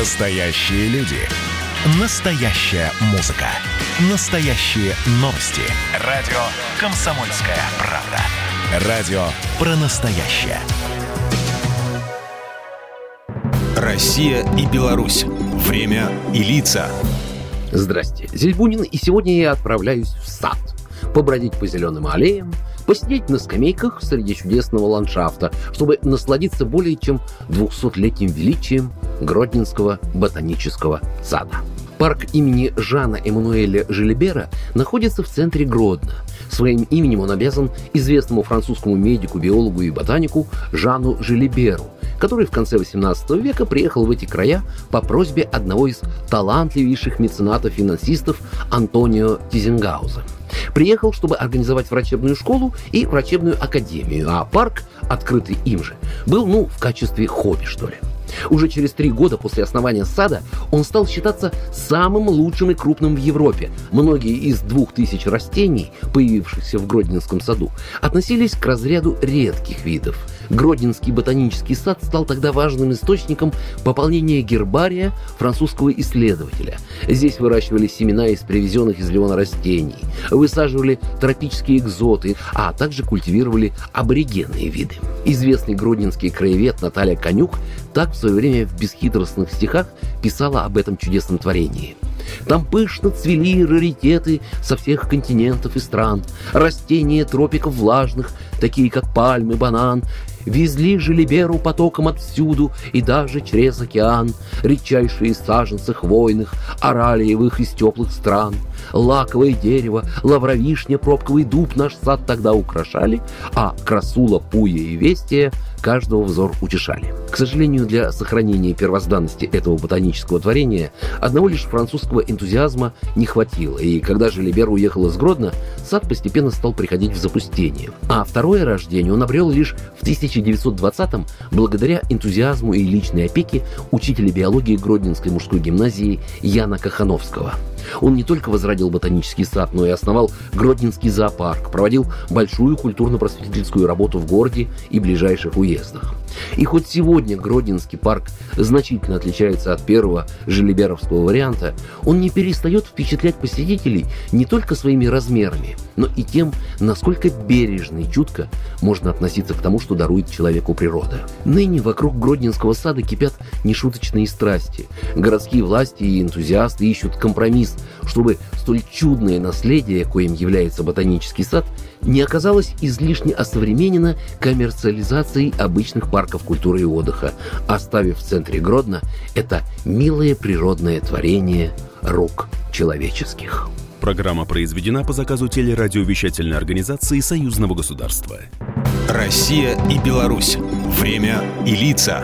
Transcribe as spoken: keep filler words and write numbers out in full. Настоящие люди. Настоящая музыка. Настоящие новости. Радио «Комсомольская правда». Радио про настоящее. Россия и Беларусь. Время и лица. Здрасте, Зельбунин, и сегодня я отправляюсь в сад. Побродить по зеленым аллеям, посидеть на скамейках среди чудесного ландшафта, чтобы насладиться более чем двухсотлетним величием Гродненского ботанического сада. Парк имени Жана Эммануэля Жилибера находится в центре Гродно. Своим именем он обязан известному французскому медику, биологу и ботанику Жану Жилиберу, который в конце восемнадцатого века приехал в эти края по просьбе одного из талантливейших меценатов-финансистов Антонио Тизенгаузе. Приехал, чтобы организовать врачебную школу и врачебную академию, а парк, открытый им же, был, ну, в качестве хобби, что ли. Уже через три года после основания сада он стал считаться самым лучшим и крупным в Европе. Многие из двух тысяч растений, появившихся в Гродненском саду, относились к разряду редких видов. Гродненский ботанический сад стал тогда важным источником пополнения гербария французского исследователя. Здесь выращивали семена из привезенных из Ливана растений, высаживали тропические экзоты, а также культивировали аборигенные виды. Известный гродненский краевед Наталья Конюк так в свое время в бесхитростных стихах писала об этом чудесном творении. Там пышно цвели раритеты со всех континентов и стран, растения тропиков влажных, такие как пальмы, банан, везли Жилиберу потоком отсюду и даже через океан, редчайшие саженцы хвойных, оралиевых из теплых стран. Лаковое дерево, лавровишня, пробковый дуб наш сад тогда украшали, а красула, пуя и вестия каждого взор утешали. К сожалению, для сохранения первозданности этого ботанического творения одного лишь французского энтузиазма не хватило, и когда Жилибер уехал из Гродно, сад постепенно стал приходить в запустение. А второе рождение он обрел лишь в тысяча девятьсот двадцатом благодаря энтузиазму и личной опеке учителя биологии Гродненской мужской гимназии Яна Кахановского. Он не только возродил ботанический сад, но и основал Гродненский зоопарк, проводил большую культурно-просветительскую работу в городе и ближайших уездах. И хоть сегодня Гродненский парк значительно отличается от первого жилиберовского варианта, он не перестает впечатлять посетителей не только своими размерами, но и тем, насколько бережно и чутко можно относиться к тому, что дарует человеку природа. Ныне вокруг Гродненского сада кипят нешуточные страсти. Городские власти и энтузиасты ищут компромисс, чтобы столь чудное наследие, коим является ботанический сад, не оказалось излишне осовременено коммерциализацией обычных парков культуры и отдыха, оставив в центре Гродно это милое природное творение рук человеческих. Программа произведена по заказу телерадиовещательной организации Союзного государства. Россия и Беларусь. Время и лица.